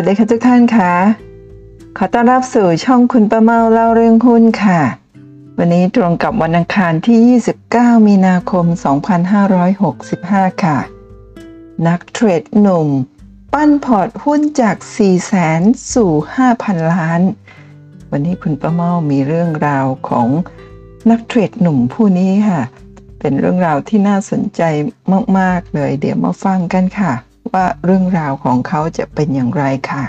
สวัสดีค่ะทุกท่านค่ะขอต้อนรับสู่ช่องคุณป้าเมาเล่าเรื่องหุ้นค่ะวันนี้ตรงกับวันอังคารที่29มีนาคม2565ค่ะนักเทรดหนุ่มปั้นพอร์ตหุ้นจาก 400,000 สู่ 5,000 ล้านวันนี้คุณป้าเมามีเรื่องราวของนักเทรดหนุ่มผู้นี้ค่ะเป็นเรื่องราวที่น่าสนใจมากๆเลยเดี๋ยวมาฟังกันค่ะว่าเรื่องราวของเขาจะเป็นอย่างไรค่ะ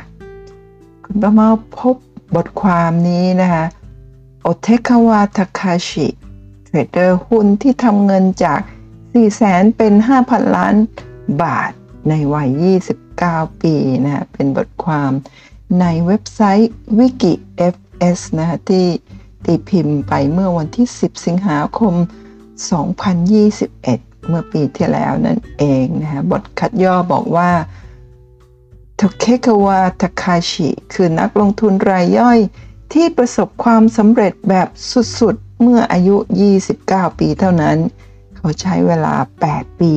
คุณป้าเมาพบบทความนี้นะคะโอเทคาวาทาคาชิเทรดเดอร์หุ้นที่ทำเงินจาก 400,000 เป็น 5,000 ล้านบาทในวัย29 ปีนะเป็นบทความในเว็บไซต์ wikifs นะที่ตีพิมพ์ไปเมื่อวันที่10สิงหาคม2021เมื่อปีที่แล้วนั่นเองนะฮะบทคัดย่อบอกว่าโทเคกาวะทาคาชิคือนักลงทุนรายย่อยที่ประสบความสำเร็จแบบสุดๆเมื่ออายุ29ปีเท่านั้นเขาใช้เวลา8ปี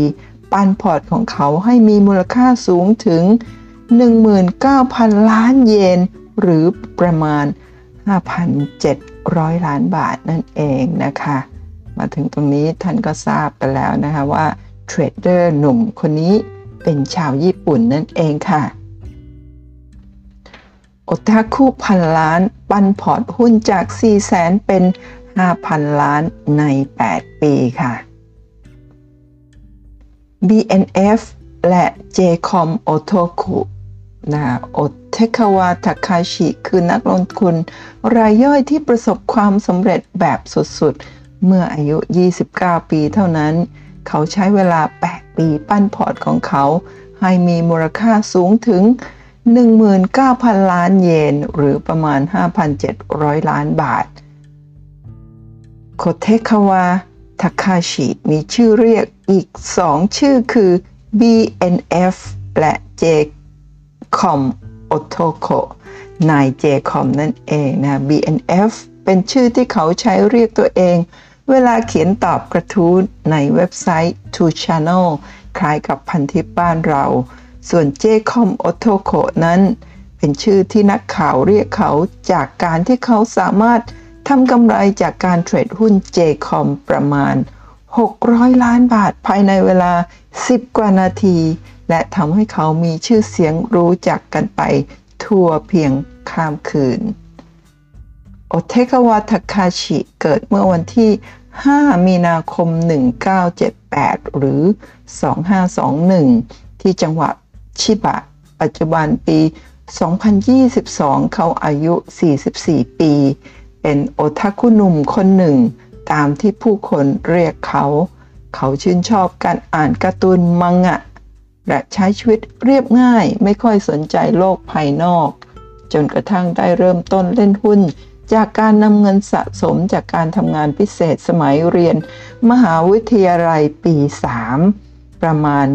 ปั้นพอร์ตของเขาให้มีมูลค่าสูงถึง 19,000 ล้านเยนหรือประมาณ 5,700 ล้านบาทนั่นเองนะคะมาถึงตรงนี้ท่านก็ทราบไปแล้วนะคะว่าเทรดเดอร์หนุ่มคนนี้เป็นชาวญี่ปุ่นนั่นเองค่ะโอตาคุพันล้านปั้นพอร์ตหุ้นจาก 400,000 เป็น 5,000 ล้านใน 8 ปีค่ะ BNF และ J-Com โอโตคุนะโอเทคาวะทาคาชิคือนักลงทุนรายย่อยที่ประสบความสำเร็จแบบสุดๆเมื่ออายุ29ปีเท่านั้นเขาใช้เวลา8ปีปั้นพอร์ตของเขาให้มีมูลค่าสูงถึง 19,000 ล้านเยนหรือประมาณ 5,700 ล้านบาทโคเทคาวะทาคาชิมีชื่อเรียกอีก2ชื่อคือ BNF และ J-Com โอโตโคะนาย J-Com นั่นเองนะ BNF เป็นชื่อที่เขาใช้เรียกตัวเองเวลาเขียนตอบกระทู้ในเว็บไซต์ 2channel คล้ายกับพันทิปบ้านเราส่วน J-Com โอโตโคะนั้นเป็นชื่อที่นักข่าวเรียกเขาจากการที่เขาสามารถทำกำไรจากการเทรดหุ้น J-Com ประมาณ600 ล้านบาทภายในเวลา10กว่านาทีและทำให้เขามีชื่อเสียงรู้จักกันไปทั่วเพียงข้ามคืนโอเทคาวะทาคาชิเกิดเมื่อวันที่5มีนาคม1978หรือ2521ที่จังหวัดชิบะปัจจุบันปี2022เขาอายุ44ปีเป็นโอทาคุหนุ่มคนหนึ่งตามที่ผู้คนเรียกเขาเขาชื่นชอบการอ่านการ์ตูนมังงะและใช้ชีวิตเรียบง่ายไม่ค่อยสนใจโลกภายนอกจนกระทั่งได้เริ่มต้นเล่นหุ้นจากการนำเงินสะสมจากการทำงานพิเศษสมัยเรียนมหาวิทยาลัยปี 3ประมาณ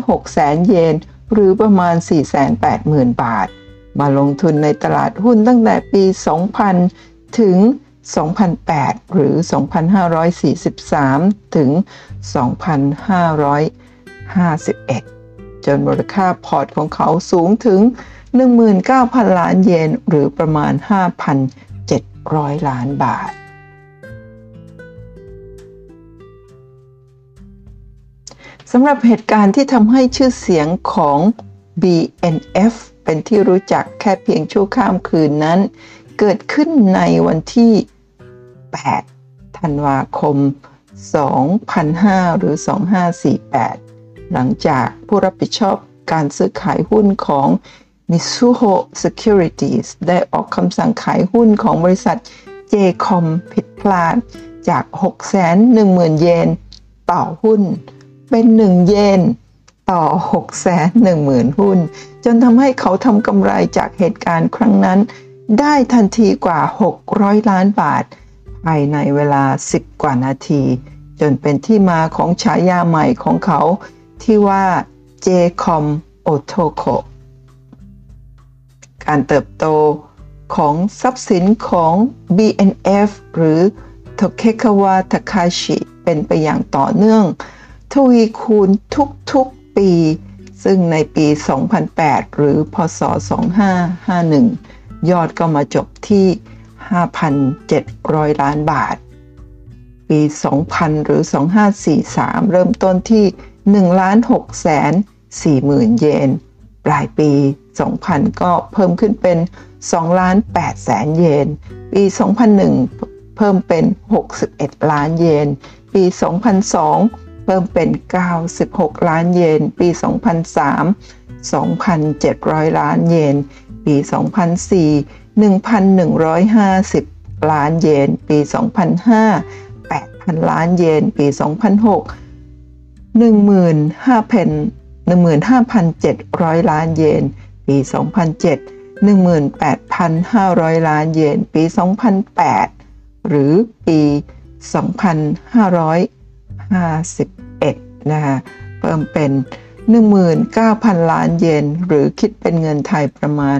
1,600,000 เยนหรือประมาณ 480,000 บาทมาลงทุนในตลาดหุ้นตั้งแต่ปี 2000 ถึง 2008 หรือ 2,543 ถึง 2,551 จนมูลค่าพอร์ตของเขาสูงถึง 19,000 ล้านเยนหรือประมาณ 5,700 ล้านบาทสำหรับเหตุการณ์ที่ทำให้ชื่อเสียงของ BNFเป็นที่รู้จักแค่เพียงชั่วข้ามคืนนั้นเกิดขึ้นในวันที่8ธันวาคม2005หรือ2548หลังจากผู้รับผิดชอบการซื้อขายหุ้นของมิซูโฮะ Securities ได้ออกคำสั่งขายหุ้นของบริษัท J-Com ผิดพลาดจาก 610,000 เยนต่อหุ้นเป็น1เยนต่อ 610,000 หุ้นจนทำให้เขาทำกำไรจากเหตุการณ์ครั้งนั้นได้ทันทีกว่า600ล้านบาทภายในเวลา10กว่านาทีจนเป็นที่มาของฉายาใหม่ของเขาที่ว่า J-Com โอโตโคะการเติบโตของทรัพย์สินของ BNF หรือโทเคคาวะทาคาชิเป็นไปอย่างต่อเนื่องทวีคูณทุกๆปี ซึ่งในปี2008หรือพ.ศ. 2551ยอดก็มาจบที่ 5,700 ล้านบาทปี2000หรือ2543เริ่มต้นที่ 1,640,000 เยนปลายปี2000ก็เพิ่มขึ้นเป็น 2,800,000 เยนปี2001เพิ่มเป็น61ล้านเยนปี2002เพิ่มเป็น96ล้านเยนปี2003 2,700 ล้านเยนปี2004 1,150 ล้านเยนปี20058,000 ล้านเยนปี2006 15,700 ล้านเยนปี2007 18,500 ล้านเยนปี2008หรือปี2551นะคะเพิ่มเป็น 19,000 ล้านเยนหรือคิดเป็นเงินไทยประมาณ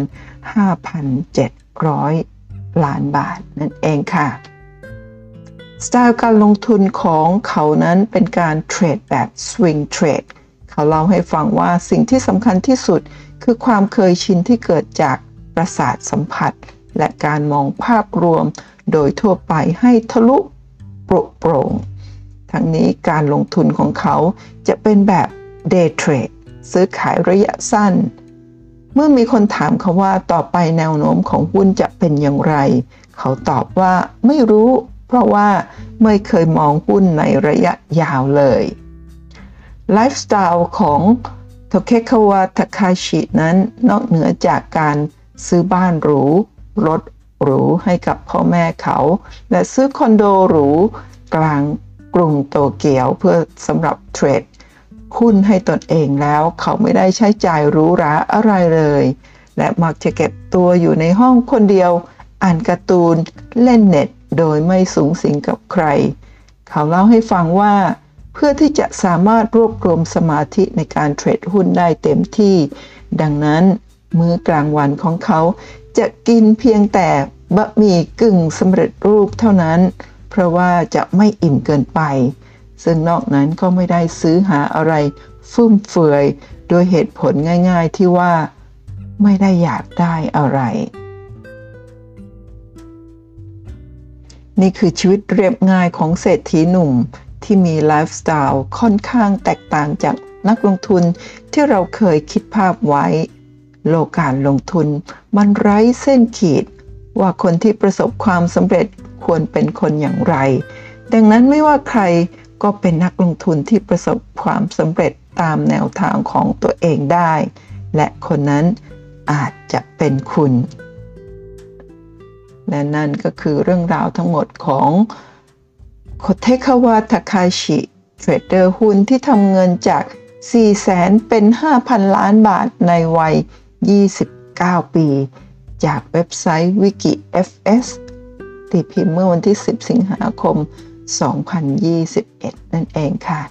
5,700 ล้านบาทนั่นเองค่ะสไตล์การลงทุนของเขานั้นเป็นการเทรดแบบสวิงเทรดเขาเล่าให้ฟังว่าสิ่งที่สำคัญที่สุดคือความเคยชินที่เกิดจากประสาทสัมผัสและการมองภาพรวมโดยทั่วไปให้ทะลุโปร่งทั้งนี้การลงทุนของเขาจะเป็นแบบเดย์เทรดซื้อขายระยะสั้นเมื่อมีคนถามเขาว่าต่อไปแนวโน้มของหุ้นจะเป็นอย่างไรเขาตอบว่าไม่รู้เพราะว่าไม่เคยมองหุ้นในระยะยาวเลยไลฟ์สไตล์ของโทเคคาวะทาคาชินั้นนอกเหนือจากการซื้อบ้านหรูรถหรูให้กับพ่อแม่เขาและซื้อคอนโดหรูกลางกรุงโตเกียวเพื่อสำหรับเทรดหุ้นให้ตนเองแล้วเขาไม่ได้ใช้จ่ายหรูหราอะไรเลยและมักจะเก็บตัวอยู่ในห้องคนเดียวอ่านการ์ตูนเล่นเน็ตโดยไม่สูงสิงกับใครเขาเล่าให้ฟังว่าเพื่อที่จะสามารถรวบรวมสมาธิในการเทรดหุ้นได้เต็มที่ดังนั้นมื้อกลางวันของเขาจะกินเพียงแต่บะหมี่กึ่งสำเร็จรูปเท่านั้นเพราะว่าจะไม่อิ่มเกินไปซึ่งนอกนั้นก็ไม่ได้ซื้อหาอะไรฟุ่มเฟือยโดยเหตุผลง่ายๆที่ว่าไม่ได้อยากได้อะไรนี่คือชีวิตเรียบง่ายของเศรษฐีหนุ่มที่มีไลฟ์สไตล์ค่อนข้างแตกต่างจากนักลงทุนที่เราเคยคิดภาพไว้โลกการลงทุนมันไร้เส้นขีดว่าคนที่ประสบความสำเร็จควรเป็นคนอย่างไรดังนั้นไม่ว่าใครก็เป็นนักลงทุนที่ประสบความสำเร็จตามแนวทางของตัวเองได้และคนนั้นอาจจะเป็นคุณและนั่นก็คือเรื่องราวทั้งหมดของโคเทคาวะทาคาชิเทรดเดอร์หุ้นที่ทำเงินจาก 400,000 เป็น 5,000 ล้านบาทในวัย 29 ปีจากเว็บไซต์ wikifs ตีพิมพ์เมื่อวันที่ 10 สิงหาคม 2021 นั่นเองค่ะ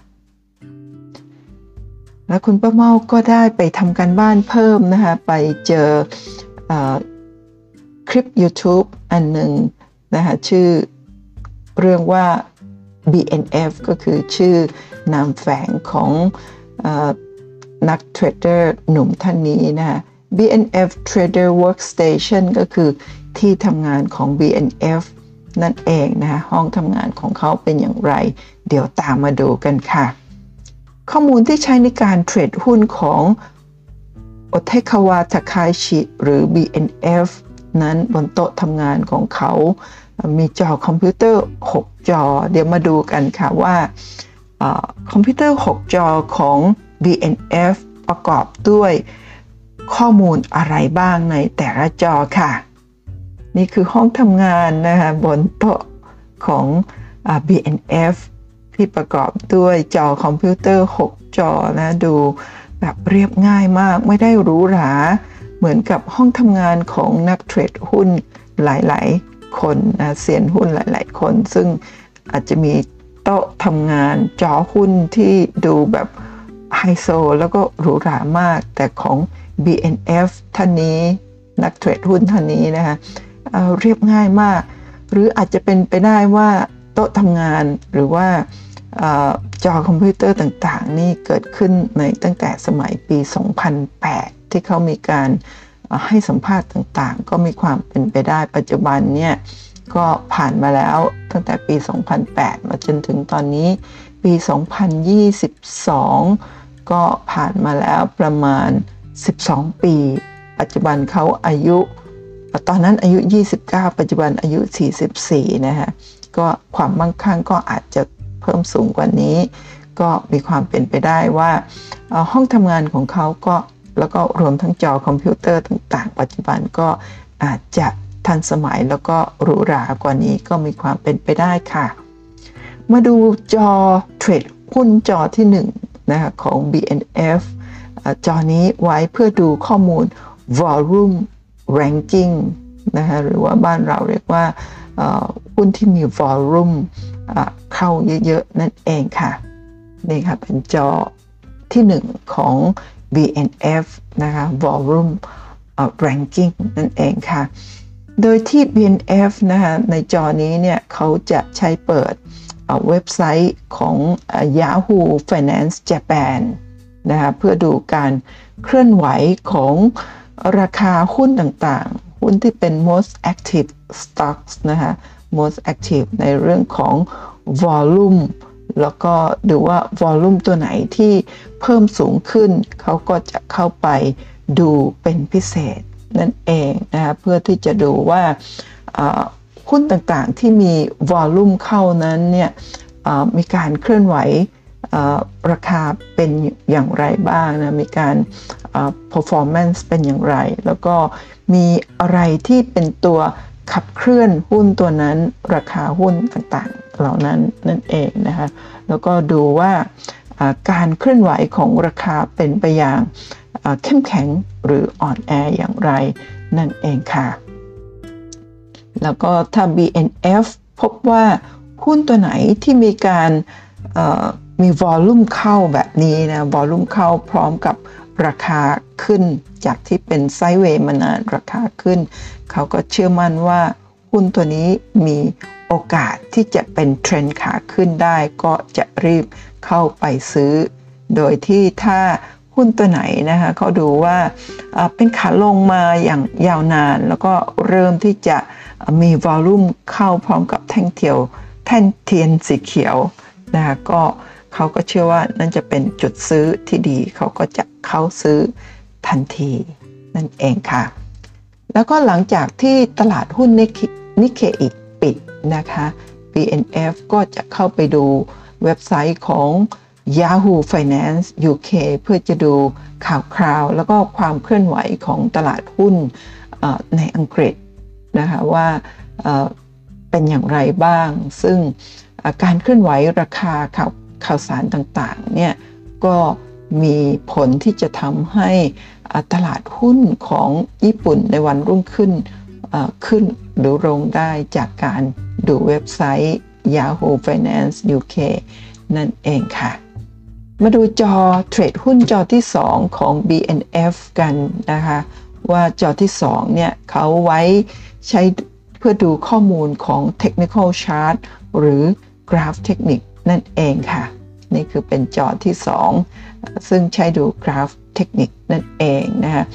และคุณป้าเมาก็ได้ไปทำการบ้านเพิ่มนะคะไปเจอคลิป YouTube อันหนึ่งนะคะชื่อเรื่องว่า BNF ก็คือชื่อนามแฝงของนักเทรดเดอร์หนุ่มท่านนี้นะคะ BNF Trader Workstation ก็คือที่ทำงานของ BNF นั่นเองนะคะห้องทำงานของเขาเป็นอย่างไรเดี๋ยวตามมาดูกันค่ะข้อมูลที่ใช้ในการเทรดหุ้นของโอเทคาวะทาคาชิหรือ BNFนั้นบนโต๊ะทำงานของเขามีจอคอมพิวเตอร์6จอเดี๋ยวมาดูกันค่ะว่าคอมพิวเตอร์6จอของ BNF ประกอบด้วยข้อมูลอะไรบ้างในแต่ละจอค่ะนี่คือห้องทำงานนะคะบนโต๊ะของ BNF ที่ประกอบด้วยจอคอมพิวเตอร์6จอนะดูแบบเรียบง่ายมากไม่ได้หรูหราเหมือนกับห้องทำงานของนักเทรดหุ้นหลายๆคนนะเซียนหุ้นหลายๆคนซึ่งอาจจะมีโต๊ะทำงานจอหุ้นที่ดูแบบไฮโซแล้วก็หรูหรามากแต่ของ BNF ท่านนี้นักเทรดหุ้นท่านนี้นะคะเรียบง่ายมากหรืออาจจะเป็นไปได้ว่าโต๊ะทำงานหรือว่าจ จอคอมพิวเตอร์ต่างๆนี่เกิดขึ้นในตั้งแต่สมัยปี2008ที่เขามีการให้สัมภาษณ์ต่างๆก็มีความเป็นไปได้ปัจจุบันเนี่ยก็ผ่านมาแล้วตั้งแต่ปี2008มาจนถึงตอนนี้ปี2022ก็ผ่านมาแล้วประมาณ12ปีปัจจุบันเขาอายุตอนนั้นอายุ29ปัจจุบันอายุ44นะคะก็ความมั่งคั่งก็อาจจะเพิ่มสูงกว่านี้ก็มีความเป็นไปได้ว่าห้องทำงานของเขาก็แล้วก็รวมทั้งจอคอมพิวเตอร์ต่างๆปัจจุบันก็อาจจะทันสมัยแล้วก็หรูหรากว่านี้ก็มีความเป็นไปได้ค่ะมาดูจอเทรดหุ้นจอที่1นะคะของ BNF จอนี้ไว้เพื่อดูข้อมูล Volume Ranking นะคะหรือว่าบ้านเราเรียกว่าหุ้นที่มี Volume เข้าเยอะๆนั่นเองค่ะนี่ค่ะเป็นจอที่1ของ BNF นะคะ Volume Ranking นั่นเองค่ะโดยที่ BNF นะคะในจอนี้เนี่ยเขาจะใช้เปิดเว็บไซต์ของ Yahoo Finance Japan นะคะเพื่อดูการเคลื่อนไหวของราคาหุ้นต่างๆหุ้นที่เป็น most active stocks นะคะ most active ในเรื่องของ volume แล้วก็ดูว่า volume ตัวไหนที่เพิ่มสูงขึ้นเขาก็จะเข้าไปดูเป็นพิเศษนั่นเองนะคะเพื่อที่จะดูว่าหุ้นต่างๆที่มี volume เข้านั้นเนี่ยมีการเคลื่อนไหวราคาเป็นอย่างไรบ้างนะมีการperformance เป็นอย่างไรแล้วก็มีอะไรที่เป็นตัวขับเคลื่อนหุ้นตัวนั้นราคาหุ้นต่างๆเหล่านั้นนั่นเองนะคะแล้วก็ดูว่าการเคลื่อนไหวของราคาเป็นไปอย่างเข้มแข็งหรืออ่อนแออย่างไรนั่นเองค่ะแล้วก็ถ้า BNF พบว่าหุ้นตัวไหนที่มีการวอลลุ่มเข้าแบบนี้นะวอลลุ่มเข้าพร้อมกับราคาขึ้นจากที่เป็นไซด์เวย์มานานราคาขึ้นเขาก็เชื่อมั่นว่าหุ้นตัวนี้มีโอกาสที่จะเป็นเทรนด์ขาขึ้นได้ก็จะรีบเข้าไปซื้อโดยที่ถ้าหุ้นตัวไหนนะคะเขาดูว่าเป็นขาลงมาอย่างยาวนานแล้วก็เริ่มที่จะมีวอลลุ่มเข้าพร้อมกับแท่งเทียนสีเขียวนะคะก็เขาก็เชื่อว่านั่นจะเป็นจุดซื้อที่ดีเขาก็จะเข้าซื้อทันทีนั่นเองค่ะแล้วก็หลังจากที่ตลาดหุ้นนิเคอิปิดนะคะ BNF ก็จะเข้าไปดูเว็บไซต์ของ Yahoo Finance UK เพื่อจะดูข่าวคราวแล้วก็ความเคลื่อนไหวของตลาดหุ้นในอังกฤษนะคะว่าเป็นอย่างไรบ้างซึ่งการเคลื่อนไหวราคาข่าวสารต่างๆเนี่ยก็มีผลที่จะทำให้ตลาดหุ้นของญี่ปุ่นในวันรุ่งขึ้นขึ้นหรือลงได้จากการดูเว็บไซต์ Yahoo Finance UK นั่นเองค่ะมาดูจอเทรดหุ้นจอที่2ของ BNF กันนะคะว่าจอที่2เนี่ยเขาไว้ใช้เพื่อดูข้อมูลของ Technical Chart หรือกราฟเทคนิคนั่นเองค่ะนี่คือเป็นจอที่2ซึ่งใช้ดูกราฟเทคนิคนั่นเองนะคะ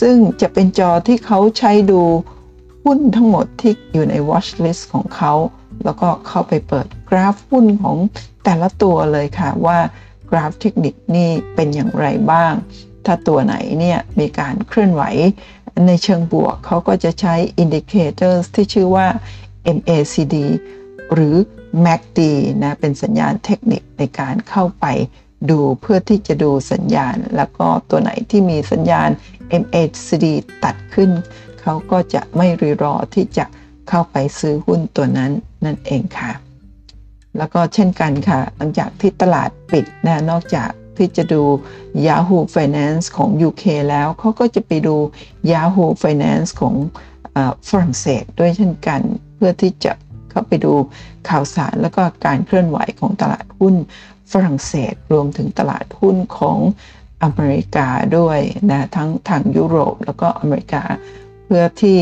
ซึ่งจะเป็นจอที่เขาใช้ดูหุ้นทั้งหมดที่อยู่ใน watch list ของเขาแล้วก็เข้าไปเปิดกราฟหุ้นของแต่ละตัวเลยค่ะว่ากราฟเทคนิคนี่เป็นอย่างไรบ้างถ้าตัวไหนเนี่ยมีการเคลื่อนไหวในเชิงบวกเขาก็จะใช้ indicators ที่ชื่อว่า MACD หรือ MACD นะเป็นสัญญาณเทคนิคในการเข้าไปดูเพื่อที่จะดูสัญญาณแล้วก็ตัวไหนที่มีสัญญาณ MACD ตัดขึ้นเขาก็จะไม่รีรอที่จะเข้าไปซื้อหุ้นตัวนั้นนั่นเองค่ะแล้วก็เช่นกันค่ะหลังจากที่ตลาดปิดนะนอกจากที่จะดู Yahoo Finance ของ UK แล้วเขาก็จะไปดู Yahoo Finance ของฝรั่งเศสด้วยเช่นกันเพื่อที่จะเข้าไปดูข่าวสารแล้วก็การเคลื่อนไหวของตลาดหุ้นฝรั่งเศสรวมถึงตลาดหุ้นของอเมริกาด้วยนะทั้งทางยุโรปแล้วก็อเมริกาเพื่อที่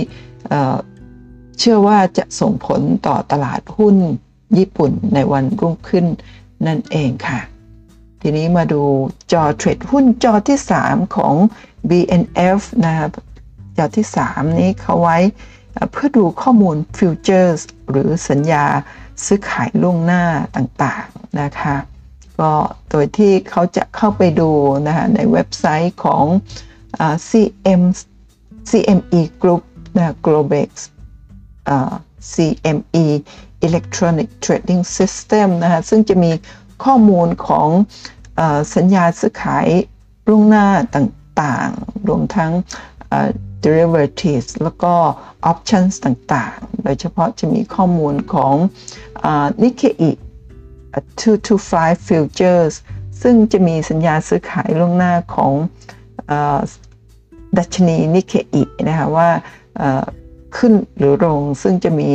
เชื่อว่าจะส่งผลต่อตลาดหุ้นญี่ปุ่นในวันรุ่งขึ้น นั่นเองค่ะทีนี้มาดูจอเทรดหุ้นจอที่3ของ BNF นะครับจอที่3นี้เขาไว้เพื่อดูข้อมูลฟิวเจอร์สหรือสัญญาซื้อขายล่วงหน้าต่างๆนะคะก็โดยที่เขาจะเข้าไปดูนะคะในเว็บไซต์ของ CME Group นะ Globex CME Electronic Trading System นะคะซึ่งจะมีข้อมูลของสัญญาซื้อขายล่วงหน้าต่างๆรวมทั้งderivatives แล้วก็ options ต่างๆโดยเฉพาะจะมีข้อมูลของ Nikkei 225 futures ซึ่งจะมีสัญญาซื้อขายล่วงหน้าของดัชนี Nikkei นะคะว่าขึ้นหรือลงซึ่งจะมี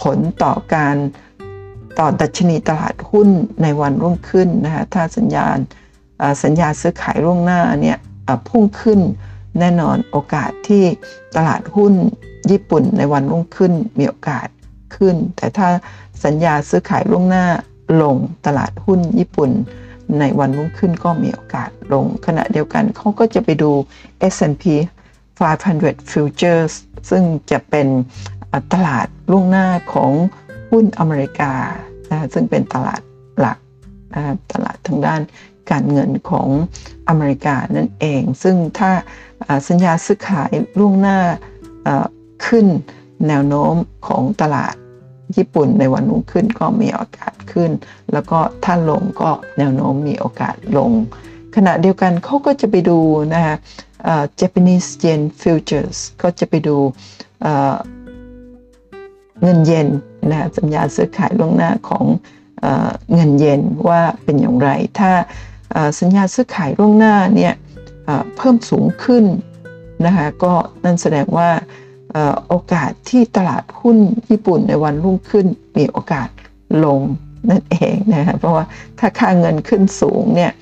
ผลต่อการต่อดัชนีตลาดหุ้นในวันรุ่งขึ้นนะคะถ้าสัญญาซื้อขายล่วงหน้าเนี่ยพุ่งขึ้นแน่นอนโอกาสที่ตลาดหุ้นญี่ปุ่นในวันรุ่งขึ้นมีโอกาสขึ้นแต่ถ้าสัญญาซื้อขายล่วงหน้าลงตลาดหุ้นญี่ปุ่นในวันรุ่งขึ้นก็มีโอกาสลงขณะเดียวกันเขาก็จะไปดู S&P 500 Futures ซึ่งจะเป็นตลาดล่วงหน้าของหุ้นอเมริกาซึ่งเป็นตลาดหลักตลาดทางด้านการเงินของอเมริกานั่นเองซึ่งถ้าสัญญาซื้อขายล่วงหน้าขึ้นแนวโน้มของตลาดญี่ปุ่นในวันรุ่งขึ้นก็มีโอกาสขึ้นแล้วก็ถ้าลงก็แนวโน้มมีโอกาสลงขณะเดียวกันเขาก็จะไปดูนะคะ Japanese Yen Futures ก็จะไปดูเงินเยนนะสัญญาซื้อขายล่วงหน้าของเงินเยนว่าเป็นอย่างไรถ้าสัญญาซื้อขายล่วงหน้าเนี่ยเพิ่มสูงขึ้นนะคะก็นั่นแสดงว่าโอกาสที่ตลาดหุ้นญี่ปุ่นในวันรุ่งขึ้นมีโอกาสลงนั่นเองนะคะเพราะว่าถ้าค่าเงินขึ้นสูงเนี่ย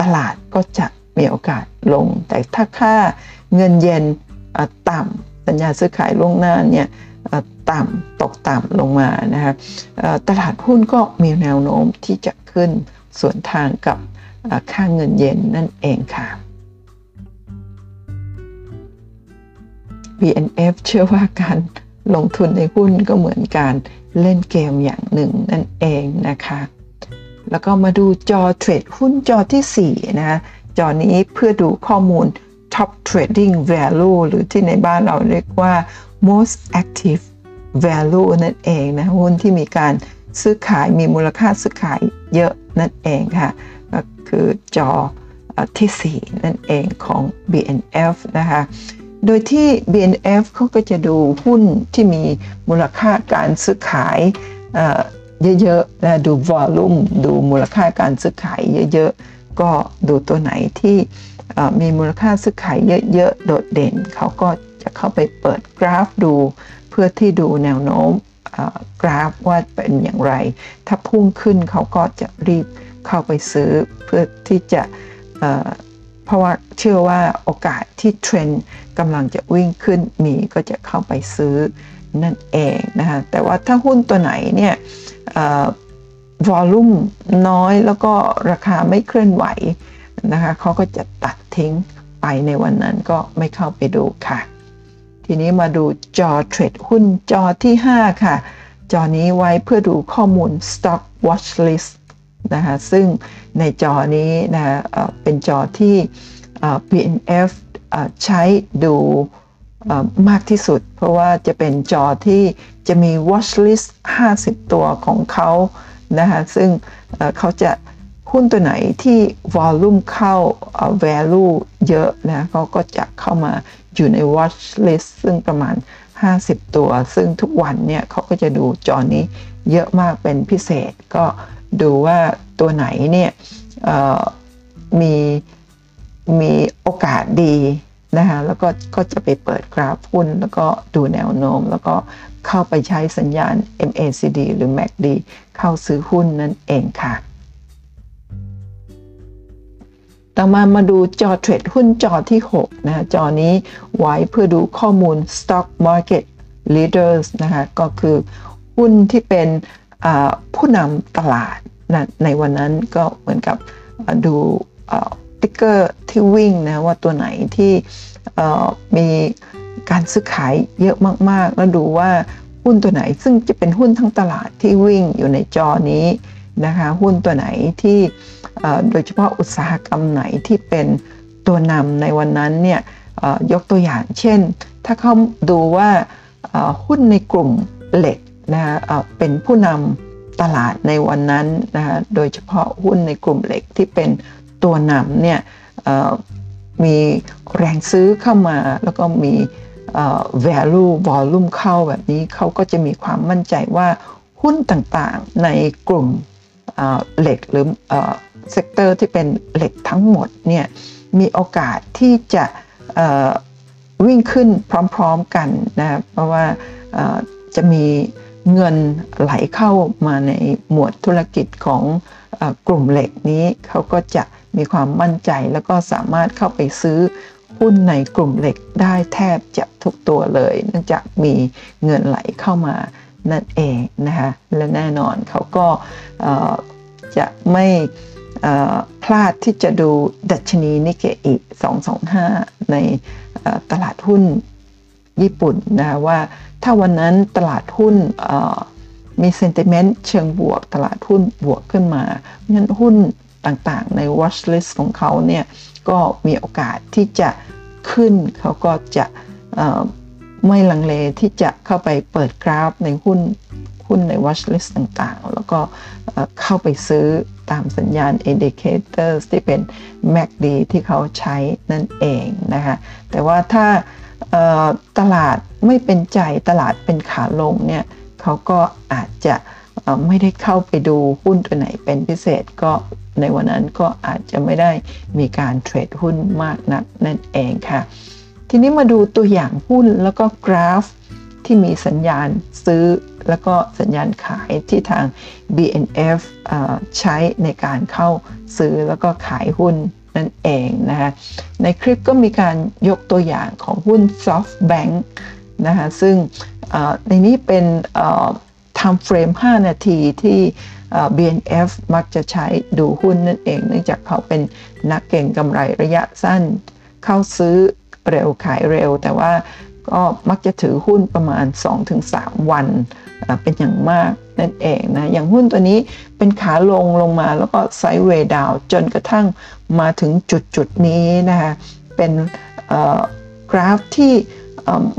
ตลาดก็จะมีโอกาสลงแต่ถ้าค่าเงินเยนต่ำสัญญาซื้อขายล่วงหน้าเนี่ยต่ำตกต่ำลงมานะครับตลาดหุ้นก็มีแนวโน้มที่จะขึ้นสวนทางกับค่าเงินเยนนั่นเองค่ะ BNF เชื่อว่าการลงทุนในหุ้นก็เหมือนการเล่นเกมอย่างหนึ่งนั่นเองนะคะแล้วก็มาดูจอเทรดหุ้นจอที่4นะคะจอนี้เพื่อดูข้อมูล Top Trading Value หรือที่ในบ้านเราเรียกว่า Most Active Value นั่นเองนะหุ้นที่มีการซื้อขายมีมูลค่าซื้อขายเยอะนั่นเองค่ะก็คือจอที่4นั่นเองของ BNF นะคะโดยที่ BNF เขาก็จะดูหุ้นที่มีมูลค่าการซื้อขายเยอะๆนะดู volume ดูมูลค่าการซื้อขายเยอะๆก็ดูตัวไหนที่มีมูลค่าซื้อขายเยอะๆโดดเด่นเขาก็จะเข้าไปเปิดกราฟดูเพื่อที่ดูแนวโน้มกราฟว่าเป็นอย่างไรถ้าพุ่งขึ้นเขาก็จะรีบเข้าไปซื้อเพื่อที่จะเพราะว่าเชื่อว่าโอกาสที่เทรนด์กำลังจะวิ่งขึ้นมีก็จะเข้าไปซื้อนั่นเองนะคะแต่ว่าถ้าหุ้นตัวไหนเนี่ยวอลลุ่มน้อยแล้วก็ราคาไม่เคลื่อนไหวนะคะเขาก็จะตัดทิ้งไปในวันนั้นก็ไม่เข้าไปดูค่ะทีนี้มาดูจอเทรดหุ้นจอที่5ค่ะจอนี้ไว้เพื่อดูข้อมูล Stock Watch List นะคะซึ่งในจอนี้นะเป็นจอที่ BNF ใช้ดูมากที่สุดเพราะว่าจะเป็นจอที่จะมี Watch List 50 ตัวของเขานะคะซึ่งเขาจะหุ้นตัวไหนที่ Volume เข้า Value เยอะนะเขาก็จะเข้ามาอยู่ใน watch list ซึ่งประมาณ50ตัวซึ่งทุกวันเนี่ยเขาก็จะดูจอนี้เยอะมากเป็นพิเศษก็ดูว่าตัวไหนเนี่ยมีโอกาสดีนะคะแล้วก็จะไปเปิดกราฟหุ้นแล้วก็ดูแนวโน้มแล้วก็เข้าไปใช้สัญญาณ MACD หรือ MACD เข้าซื้อหุ้นนั่นเองค่ะต่อมาดูจอเทรดหุ้นจอที่6นะจอนี้ไว้เพื่อดูข้อมูล Stock Market Leaders นะคะก็คือหุ้นที่เป็นผู้นำตลาด ในวันนั้นก็เหมือนกับดูติ๊กเกอร์ที่วิ่งนะว่าตัวไหนที่มีการซื้อขายเยอะมากๆแล้วดูว่าหุ้นตัวไหนซึ่งจะเป็นหุ้นทั้งตลาดที่วิ่งอยู่ในจอนี้นะคะหุ้นตัวไหนที่โดยเฉพาะอุตสาหกรรมไหนที่เป็นตัวนำในวันนั้นเนี่ยยกตัวอย่างเช่นถ้าเขาดูว่าหุ้นในกลุ่มเหล็กนะเป็นผู้นำตลาดในวันนั้นนะคะโดยเฉพาะหุ้นในกลุ่มเหล็กที่เป็นตัวนำเนี่ยมีแรงซื้อเข้ามาแล้วก็มีvalue volume เข้าแบบนี้เขาก็จะมีความมั่นใจว่าหุ้นต่างๆในกลุ่มเหล็กหรือเซกเตอร์ที่เป็นเหล็กทั้งหมดเนี่ยมีโอกาสที่จะวิ่งขึ้นพร้อมๆกันนะเพราะว่าจะมีเงินไหลเข้ามาในหมวดธุรกิจของกลุ่มเหล็กนี้เขาก็จะมีความมั่นใจแล้วก็สามารถเข้าไปซื้อหุ้นในกลุ่มเหล็กได้แทบจะทุกตัวเลยเนื่องจากมีเงินไหลเข้ามานั่นเองนะคะและแน่นอนเขาก็จะไม่พลาดที่จะดูดัชนี Nikkei 225ในตลาดหุ้นญี่ปุ่นนะว่าถ้าวันนั้นตลาดหุ้นมีเซนติเมนต์เชิงบวกตลาดหุ้นบวกขึ้นมาเพราะฉะนั้นหุ้นต่างๆใน watch list ของเขาเนี่ยก็มีโอกาสที่จะขึ้นเขาก็จะไม่ลังเลที่จะเข้าไปเปิดกราฟในหุ้นใน watch list ต่างๆแล้วก็เข้าไปซื้อตามสัญญาณ indicators ที่เป็น MACD ที่เขาใช้นั่นเองนะคะแต่ว่าถ้าตลาดไม่เป็นใจตลาดเป็นขาลงเนี่ยเขาก็อาจจะไม่ได้เข้าไปดูหุ้นตัวไหนเป็นพิเศษก็ในวันนั้นก็อาจจะไม่ได้มีการเทรดหุ้นมากนักนั่นเองค่ะทีนี้มาดูตัวอย่างหุ้นแล้วก็กราฟที่มีสัญญาณซื้อแล้วก็สัญญาณขายที่ทาง BNF ใช้ในการเข้าซื้อแล้วก็ขายหุ้นนั่นเองนะคะในคลิปก็มีการยกตัวอย่างของหุ้น SoftBank นะคะซึ่งในนี้เป็นtime frame 5 นาทีที่ BNF มักจะใช้ดูหุ้นนั่นเองเนื่องจากเขาเป็นนักเก็งกำไรระยะสั้นเข้าซื้อเร็วขายเร็วแต่ว่าก็มักจะถือหุ้นประมาณ 2-3 วันเป็นอย่างมากนั่นเองนะอย่างหุ้นตัวนี้เป็นขาลงมาแล้วก็ไซด์เวย์ดาวจนกระทั่งมาถึงจุดนี้นะคะเป็นกราฟที่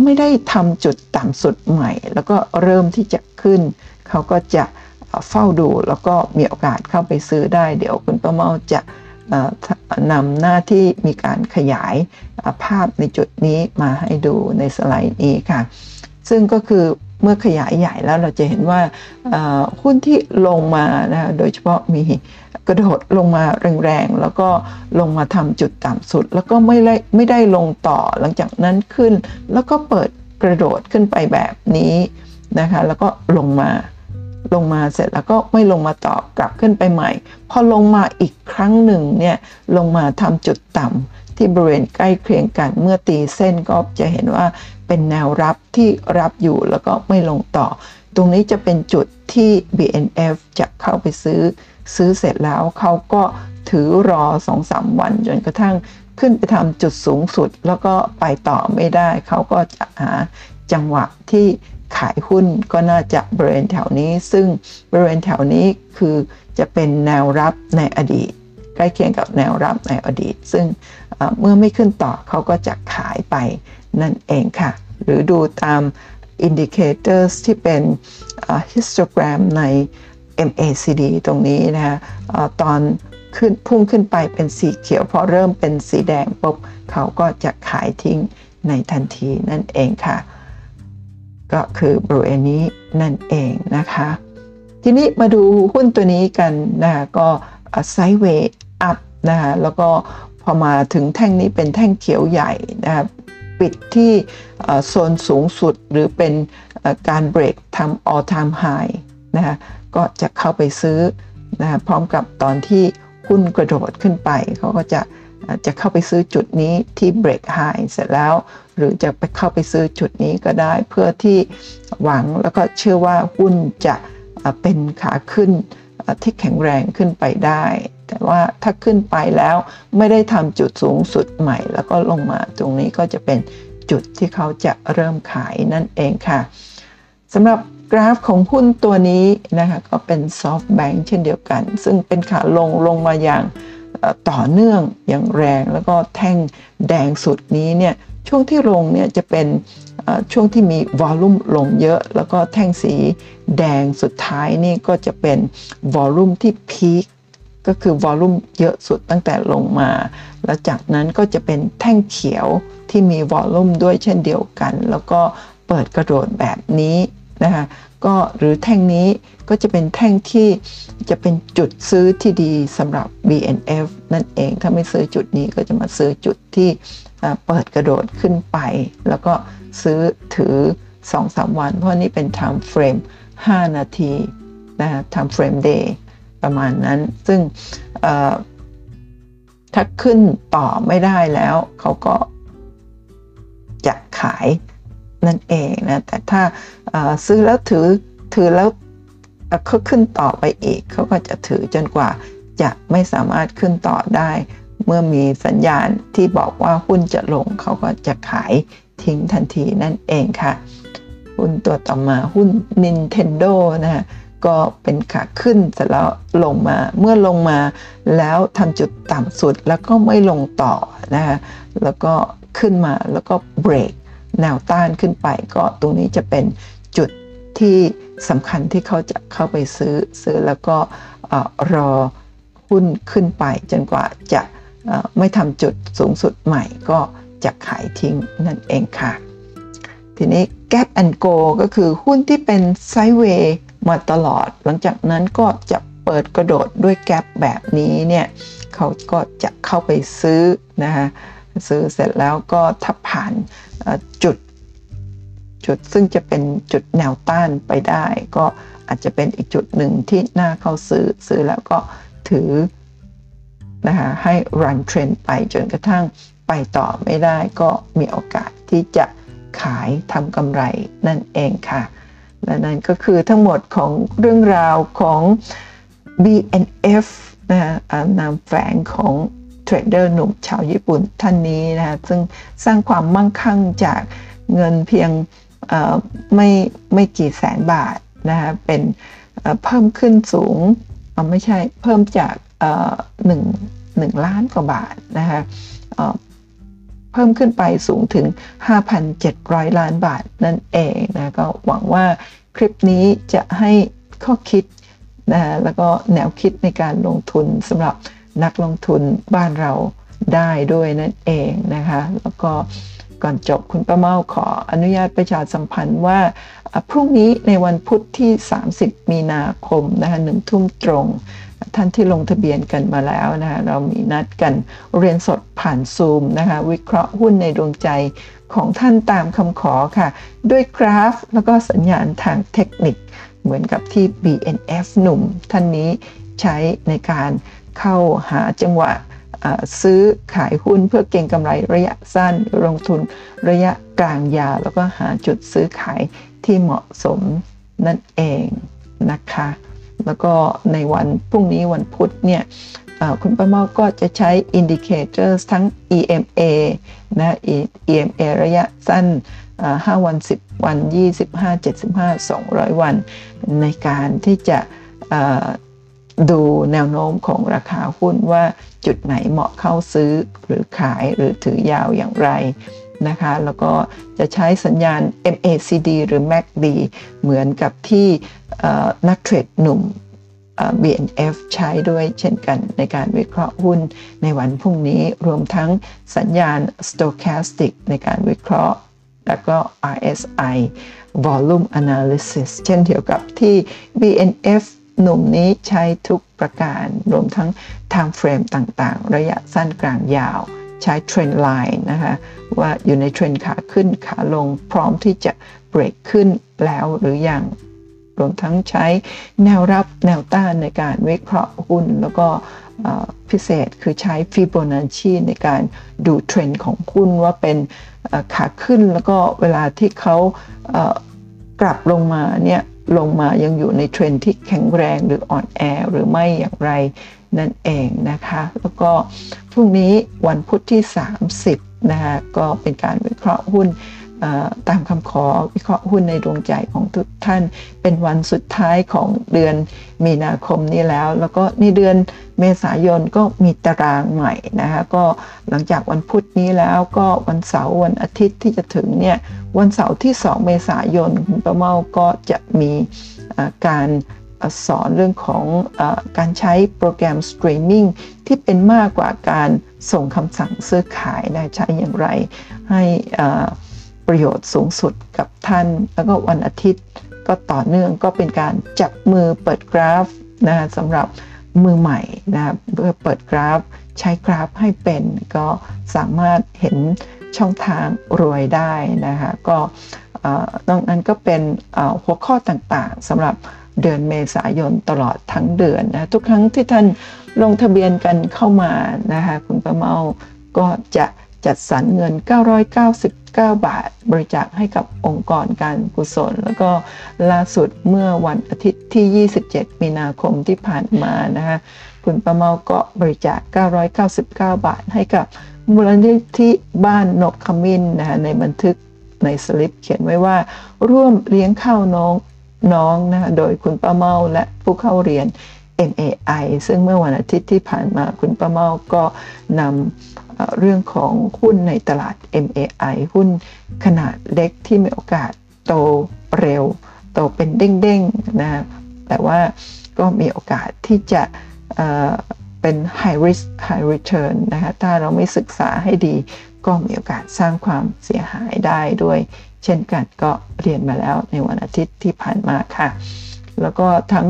ไม่ได้ทำจุดต่ำสุดใหม่แล้วก็เริ่มที่จะขึ้นเขาก็จะเฝ้าดูแล้วก็มีโอกาสเข้าไปซื้อได้เดี๋ยวคุณป้าเมาจะนำหน้าที่มีการขยายภาพในจุดนี้มาให้ดูในสไลด์นี้ค่ะซึ่งก็คือเมื่อขยายใหญ่แล้วเราจะเห็นว่าหุ้นที่ลงมานะโดยเฉพาะมีกระโดดลงมาแรงๆแล้วก็ลงมาทำจุดต่ำสุดแล้วก็ไม่ได้ลงต่อหลังจากนั้นขึ้นแล้วก็เปิดกระโดดขึ้นไปแบบนี้นะคะแล้วก็ลงมาเสร็จแล้วก็ไม่ลงมาต่อกลับขึ้นไปใหม่พอลงมาอีกครั้งหนึ่งเนี่ยลงมาทำจุดต่ำที่บริเวณใกล้เคียงกันเมื่อตีเส้นก็จะเห็นว่าเป็นแนวรับที่รับอยู่แล้วก็ไม่ลงต่อตรงนี้จะเป็นจุดที่ BNF จะเข้าไปซื้อเสร็จแล้วเขาก็ถือรอ 2-3 วันจนกระทั่งขึ้นไปทำจุดสูงสุดแล้วก็ไปต่อไม่ได้เขาก็จะหาจังหวะที่ขายหุ้นก็น่าจะบริเวณแถวนี้ซึ่งบริเวณแถวนี้คือจะเป็นแนวรับในอดีตใกล้เคียงกับแนวรับในอดีตซึ่งเมื่อไม่ขึ้นต่อเขาก็จะขายไปนั่นเองค่ะหรือดูตาม indicators ที่เป็น histogram ใน MACD ตรงนี้นะคะตอนขึ้นพุ่งขึ้นไปเป็นสีเขียวเพราะเริ่มเป็นสีแดงปุ๊บเขาก็จะขายทิ้งในทันทีนั่นเองค่ะก็คือบริเวณนี้นั่นเองนะคะทีนี้มาดูหุ้นตัวนี้กันนะคะก็ไซด์เวย์อัพนะคะแล้วก็พอมาถึงแท่งนี้เป็นแท่งเขียวใหญ่นะคะปิดที่โซนสูงสุดหรือเป็นการเบรกทำ all time high นะคะก็จะเข้าไปซื้อนะคะพร้อมกับตอนที่หุ้นกระโดดขึ้นไปเขาก็จะเข้าไปซื้อจุดนี้ที่เบรกไฮเสร็จแล้วหรือจะไปเข้าไปซื้อจุดนี้ก็ได้เพื่อที่หวังแล้วก็เชื่อว่าหุ้นจะเป็นขาขึ้น ที่แข็งแรงขึ้นไปได้แต่ว่าถ้าขึ้นไปแล้วไม่ได้ทำจุดสูงสุดใหม่แล้วก็ลงมาตรงนี้ก็จะเป็นจุดที่เขาจะเริ่มขายนั่นเองค่ะสำหรับกราฟของหุ้นตัวนี้นะคะก็เป็น SoftBank เช่นเดียวกันซึ่งเป็นขาลงมาอย่างต่อเนื่องอย่างแรงแล้วก็แท่งแดงสุดนี้เนี่ยช่วงที่ลงเนี่ยจะเป็นช่วงที่มีวอลลุ่มลงเยอะแล้วก็แท่งสีแดงสุดท้ายนี่ก็จะเป็นวอลลุ่มที่พีคก็คือวอลลุ่มเยอะสุดตั้งแต่ลงมาแล้วจากนั้นก็จะเป็นแท่งเขียวที่มีวอลลุ่มด้วยเช่นเดียวกันแล้วก็เปิดกระโดดแบบนี้นะคะก็หรือแท่งนี้ก็จะเป็นแท่งที่จะเป็นจุดซื้อที่ดีสำหรับ BNF นั่นเองถ้าไม่ซื้อจุดนี้ก็จะมาซื้อจุดที่เปิดกระโดดขึ้นไปแล้วก็ซื้อถือ 2-3 วันเพราะนี่เป็น time frame 5 นาทีนะคะ time frame day ประมาณนั้นซึ่งถ้าขึ้นต่อไม่ได้แล้วเขาก็จะขายนั่นเองนะแต่ถ้าซื้อแล้วถือแล้วเขาขึ้นต่อไปอีกเขาก็จะถือจนกว่าจะไม่สามารถขึ้นต่อได้เมื่อมีสัญญาณที่บอกว่าหุ้นจะลงเขาก็จะขายทิ้งทันทีนั่นเองค่ะหุ้นตัวต่อมาหุ้น Nintendo นะก็เป็นขาขึ้นเสร็จแล้วลงมาเมื่อลงมาแล้วทำจุดต่ำสุดแล้วก็ไม่ลงต่อนะคะแล้วก็ขึ้นมาแล้วก็เบรกแนวต้านขึ้นไปก็ตรงนี้จะเป็นจุดที่สำคัญที่เขาจะเข้าไปซื้อแล้วก็รอหุ้นขึ้นไปจนกว่าจะไม่ทำจุดสูงสุดใหม่ก็จะขายทิ้งนั่นเองค่ะทีนี้ Gap and Go ก็คือหุ้นที่เป็นไซด์เวย์มาตลอดหลังจากนั้นก็จะเปิดกระโดดด้วย Gap แบบนี้เนี่ยเขาก็จะเข้าไปซื้อนะคะซื้อเสร็จแล้วก็ถ้าผ่านจุดซึ่งจะเป็นจุดแนวต้านไปได้ก็อาจจะเป็นอีกจุดหนึ่งที่น่าเข้าซื้อแล้วก็ถือนะคะให้ run trend ไปจนกระทั่งไปต่อไม่ได้ก็มีโอกาสที่จะขายทำกำไรนั่นเองค่ะและนั่นก็คือทั้งหมดของเรื่องราวของ BNF นะคะนามแฝงของเทรดเดอร์หนุ่มชาวญี่ปุ่นท่านนี้นะคะซึ่งสร้างความมั่งคั่งจากเงินเพียงไม่กี่แสนบาทนะคะเป็นเพิ่มขึ้นสูงไม่ใช่เพิ่มจาก1ล้านกว่าบาทนะคะเพิ่มขึ้นไปสูงถึง 5,700 ล้านบาทนั่นเองนะก็หวังว่าคลิปนี้จะให้ข้อคิดนะแล้วก็แนวคิดในการลงทุนสำหรับนักลงทุนบ้านเราได้ด้วยนั่นเองนะคะแล้วก็ก่อนจบคุณป้าเม่าขออนุญาตประชาสัมพันธ์ว่าพรุ่งนี้ในวันพุธที่30มีนาคมนะคะ1 ทุ่มตรงท่านที่ลงทะเบียนกันมาแล้วนะคะเรามีนัดกันเรียนสดผ่านซูมนะคะวิเคราะห์หุ้นในดวงใจของท่านตามคำขอค่ะด้วยกราฟแล้วก็สัญญาณทางเทคนิคเหมือนกับที่ BNF หนุ่มท่านนี้ใช้ในการเข้าหาจังหวะซื้อขายหุ้นเพื่อเก็งกำไรระยะสั้นลงทุนระยะกลางยาวแล้วก็หาจุดซื้อขายที่เหมาะสมนั่นเองนะคะแล้วก็ในวันพรุ่งนี้วันพุธเนี่ยคุณป้าเม่าก็จะใช้ indicators ทั้ง EMA นะ EMA ระยะสั้น5วัน10วัน25 75 200 วันในการที่จะดูแนวโน้มของราคาหุ้นว่าจุดไหนเหมาะเข้าซื้อหรือขายหรือถือยาวอย่างไรนะคะแล้วก็จะใช้สัญญาณ MACD หรือ MACD เหมือนกับที่นักเทรดหนุ่ม BNF ใช้ด้วยเช่นกันในการวิเคราะห์หุ้นในวันพรุ่งนี้รวมทั้งสัญญาณ Stochastic ในการวิเคราะห์แล้วก็ RSI Volume Analysis เช่นเดียวกับที่ BNFหนุ่มนี้ใช้ทุกประการรวมทั้ง time frame ต่างๆระยะสั้นกลางยาวใช้ trend line นะคะว่าอยู่ในเทรนขาขึ้นขาลงพร้อมที่จะเบรกขึ้นแล้วหรือยังรวมทั้งใช้แนวรับแนวต้านในการวิเคราะห์หุ้นแล้วก็พิเศษคือใช้ Fibonacci ในการดูเทรนของหุ้นว่าเป็นขาขึ้นแล้วก็เวลาที่เขากลับลงมาเนี่ย ลงมายังอยู่ในเทรนที่แข็งแรงหรืออ่อนแอหรือไม่อย่างไรนั่นเองนะคะแล้วก็พรุ่งนี้วันพุธที่30นะคะก็เป็นการวิเคราะห์หุ้นตามคำขอวิเคราะห์หุ้นในดวงใจของทุกท่านเป็นวันสุดท้ายของเดือนมีนาคมนี้แล้วแล้วก็ในเดือนเมษายนก็มีตารางใหม่นะคะก็หลังจากวันพุธนี้แล้วก็วันเสาร์วันอาทิตย์ที่จะถึงเนี่ยวันเสาร์ที่2 เมษายนคุณประเมาก็จะมีการสอนเรื่องของการใช้โปรแกรมสตรีมมิ่งที่เป็นมากกว่าการส่งคำสั่งซื้อขายนะใช้อย่างไรให้ประโยชน์สูงสุดกับท่านแล้วก็วันอาทิตย์ก็ต่อเนื่องก็เป็นการจับมือเปิดกราฟนะสำหรับมือใหม่นะเพื่อเปิดกราฟใช้กราฟให้เป็นก็สามารถเห็นช่องทางรวยได้นะคะก็ตรงนั้นก็เป็นหัวข้อต่างๆสำหรับเดือนเมษายนตลอดทั้งเดือนนะทุกครั้งที่ท่านลงทะเบียนกันเข้ามานะคะคุณประเมาก็จะจัดสรรเงิน999 บาทบริจาคให้กับองค์กรการกุศลแล้วก็ล่าสุดเมื่อวันอาทิตย์ที่27 มีนาคมที่ผ่านมานะคะคุณประเมาก็บริจาค999 บาทให้กับมูลนิธิบ้านนกขมิ้นนะคะในบันทึกในสลิปเขียนไว้ว่าร่วมเลี้ยงข้าวน้องนะคะโดยคุณประเมาและผู้เข้าเรียน MAI ซึ่งเมื่อวันอาทิตย์ที่ผ่านมาคุณประเมาก็นำเรื่องของหุ้นในตลาด MAI หุ้นขนาดเล็กที่มีโอกาสโตเร็วโตเป็นเด้งๆนะแต่ว่าก็มีโอกาสที่จะเป็น high risk high return นะคะถ้าเราไม่ศึกษาให้ดีก็มีโอกาสสร้างความเสียหายได้ด้วยเช่นกันก็เรียนมาแล้วในวันอาทิตย์ที่ผ่านมาค่ะแล้วก็ทั้ง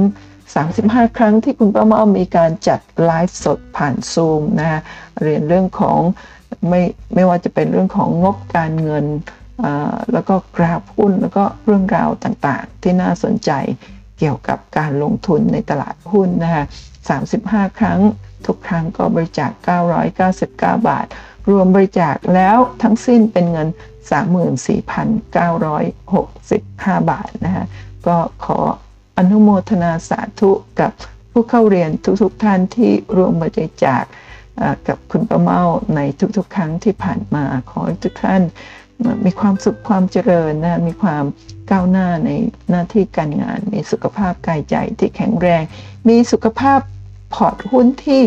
35 ครั้งที่คุณประเมามีการจัดไลฟ์สดผ่านซูมนะเรียนเรื่องของไม่ว่าจะเป็นเรื่องของงบการเงินแล้วก็กราฟหุ้นแล้วก็เรื่องราวต่างๆที่น่าสนใจเกี่ยวกับการลงทุนในตลาดหุ้นนะคะ35 ครั้งทุกครั้งก็บริจาค999 บาทรวมบริจาคแล้วทั้งสิ้นเป็นเงิน 34,965 บาทนะคะก็ขออนุโมทนาสาธุกับผู้เข้าเรียนทุกๆท่านที่ร่วมบริจาคกับคุณประเมาในทุกๆครั้งที่ผ่านมาขอให้ทุกท่านมีความสุขความเจริญนะมีความก้าวหน้าในหน้าที่การงานมีสุขภาพกายใจที่แข็งแรงมีสุขภาพพอร์ตหุ้นที่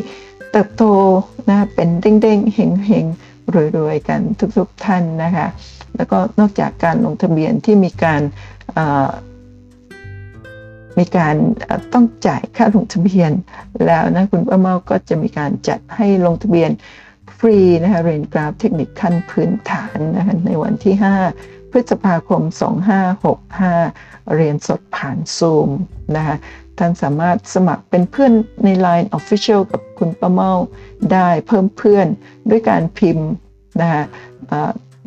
เติบโตนะเป็นเด้งๆเฮงๆรวยๆกันทุกๆท่านนะคะแล้วก็นอกจากการลงทะเบียนที่มีการต้องจ่ายค่าลงทะเบียนแล้วนะคุณประเมาก็จะมีการจัดให้ลงทะเบียนฟรีนะคะเรียนกราฟเทคนิคขั้นพื้นฐานนะคะในวันที่5 พฤษภาคม2565เรียนสดผ่านซูมนะคะท่านสามารถสมัครเป็นเพื่อนใน Line Official กับคุณประเมาได้เพิ่มเพื่อนด้วยการพิมพ์นะคะ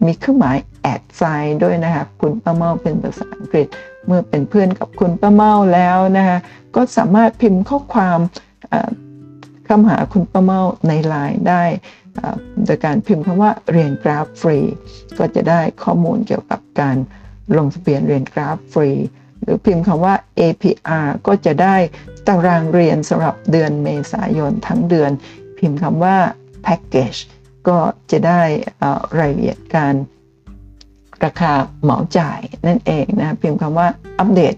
มีเครื่องหมายแอดไซน์ด้วยนะคะคุณประเมาเป็นภาษาอังกฤษเมื่อเป็นเพื่อนกับคุณประเมาแล้วนะคะก็สามารถพิมพ์ข้อความเข้าหาคุณประเมาใน LINE ได้โดยการพิมพ์คำว่าเรียนกราฟฟรีก็จะได้ข้อมูลเกี่ยวกับการลงทะเบียนเรียนกราฟฟรีหรือพิมพ์คำว่า APR ก็จะได้ตารางเรียนสำหรับเดือนเมษายนทั้งเดือนพิมพ์คำว่า Package ก็จะได้รายละเอียดการราคาเหมาจ่ายนั่นเองนะพิมพ์คำว่าอัปเดต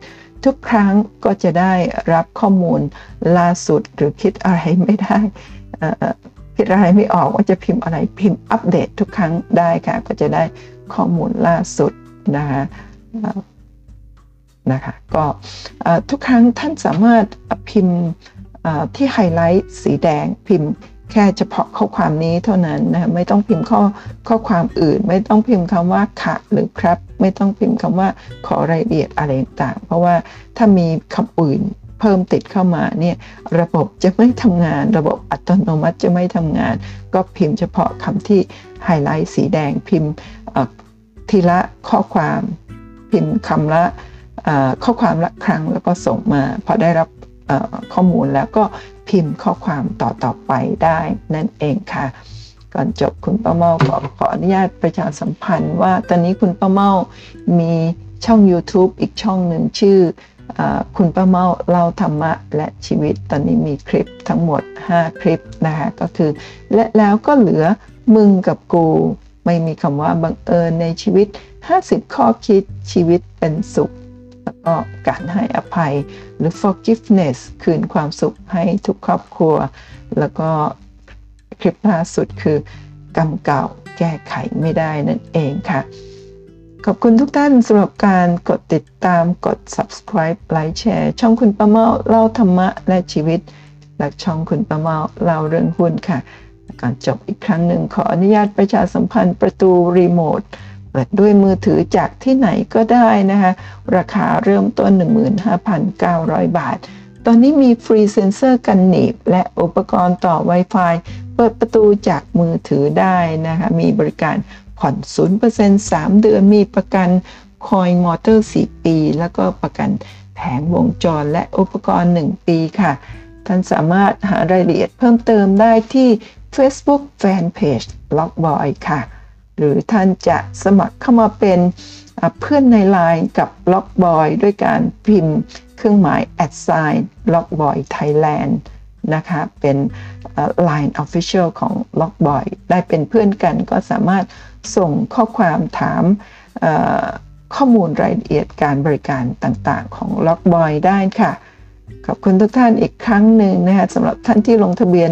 ทุกครั้งก็จะได้รับข้อมูลล่าสุดหรือคิดอะไรไม่ได้คิดอะไรไม่ออกว่าจะพิมพ์อะไรพิมพ์อัปเดตทุกครั้งได้ค่ะก็จะได้ข้อมูลล่าสุดนะคะก็ทุกครั้งท่านสามารถพิมพ์ที่ไฮไลท์สีแดงพิมพ์แค่เฉพาะข้อความนี้เท่านั้นนะไม่ต้องพิมพ์ข้อความอื่นไม่ต้องพิมพ์คำว่าค่ะหรือครับไม่ต้องพิมพ์คำว่าขอรายละเอียดอะไรต่างเพราะว่าถ้ามีคำอื่นเพิ่มติดเข้ามาเนี่ยระบบจะไม่ทำงานระบบอัตโนมัติจะไม่ทำงานก็พิมพ์เฉพาะคำที่ไฮไลท์สีแดงพิมพ์ทีละข้อความพิมพ์คำละข้อความละครั้งแล้วก็ส่งมาพอได้รับข้อมูลแล้วก็พิมพ์ข้อความต่อไปได้นั่นเองค่ะก่อนจบคุณประเมาขออนุญาตประชาสัมพันธ์ว่าตอนนี้คุณประเมามีช่อง YouTube อีกช่องหนึ่งชื่อ คุณป้าเมาเล่าธรรมะและชีวิตตอนนี้มีคลิปทั้งหมด5คลิปนะคะก็คือและแล้วก็เหลือมึงกับกูไม่มีคำว่าบังเอิญในชีวิต50ข้อคิดชีวิตเป็นสุขแล้วก็การให้อภัยหรือ forgiveness คืนความสุขให้ทุกครอบครัวแล้วก็คลิปล่าสุดคือกรรมเก่าแก้ไขไม่ได้นั่นเองค่ะขอบคุณทุกท่านสำหรับการกดติดตามกด subscribe ไลค์แชร์ช่องคุณป้าเมาเล่าธรรมะและชีวิตและช่องคุณป้าเมาเล่าเรื่องหุ้นค่ะก่อนจบอีกครั้งหนึ่งขออนุญาตประชาสัมพันธ์ประตูรีโมทเปิดด้วยมือถือจากที่ไหนก็ได้นะคะราคาเริ่มต้น 15,900 บาทตอนนี้มีฟรีเซ็นเซอร์กันหนีบและอุปกรณ์ต่อ Wi-Fi เปิดประตูจากมือถือได้นะคะมีบริการผ่อน 0% 3 เดือนมีประกันคอยมอเตอร์ 4 ปีแล้วก็ประกันแผงวงจรและอุปกรณ์ 1 ปีค่ะท่านสามารถหารายละเอียดเพิ่มเติมได้ที่ Facebook Fanpage Blockboy ค่ะหรือท่านจะสมัครเข้ามาเป็นเพื่อนใน LINE กับ Blockboy ด้วยการพิมพ์เครื่องหมาย @blockboy Thailand นะคะเป็น LINE Official ของ Blockboy ได้เป็นเพื่อนกันก็สามารถส่งข้อความถามข้อมูลรายละเอียดการบริการต่างๆของ Blockboy ได้ค่ะขอบคุณทุกท่านอีกครั้งหนึ่งนะคะสำหรับท่านที่ลงทะเบียน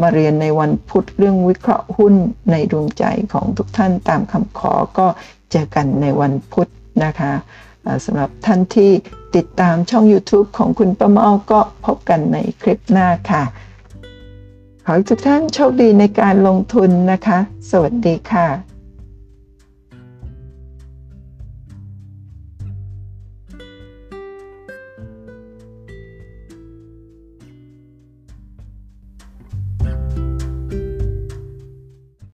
มาเรียนในวันพุธเรื่องวิเคราะห์หุ้นในดวงใจของทุกท่านตามคำขอก็เจอกันในวันพุธนะคะสำหรับท่านที่ติดตามช่อง YouTube ของคุณป้าเมาก็พบกันในคลิปหน้าค่ะขอให้ทุกท่านโชคดีในการลงทุนนะคะสวัสดีค่ะ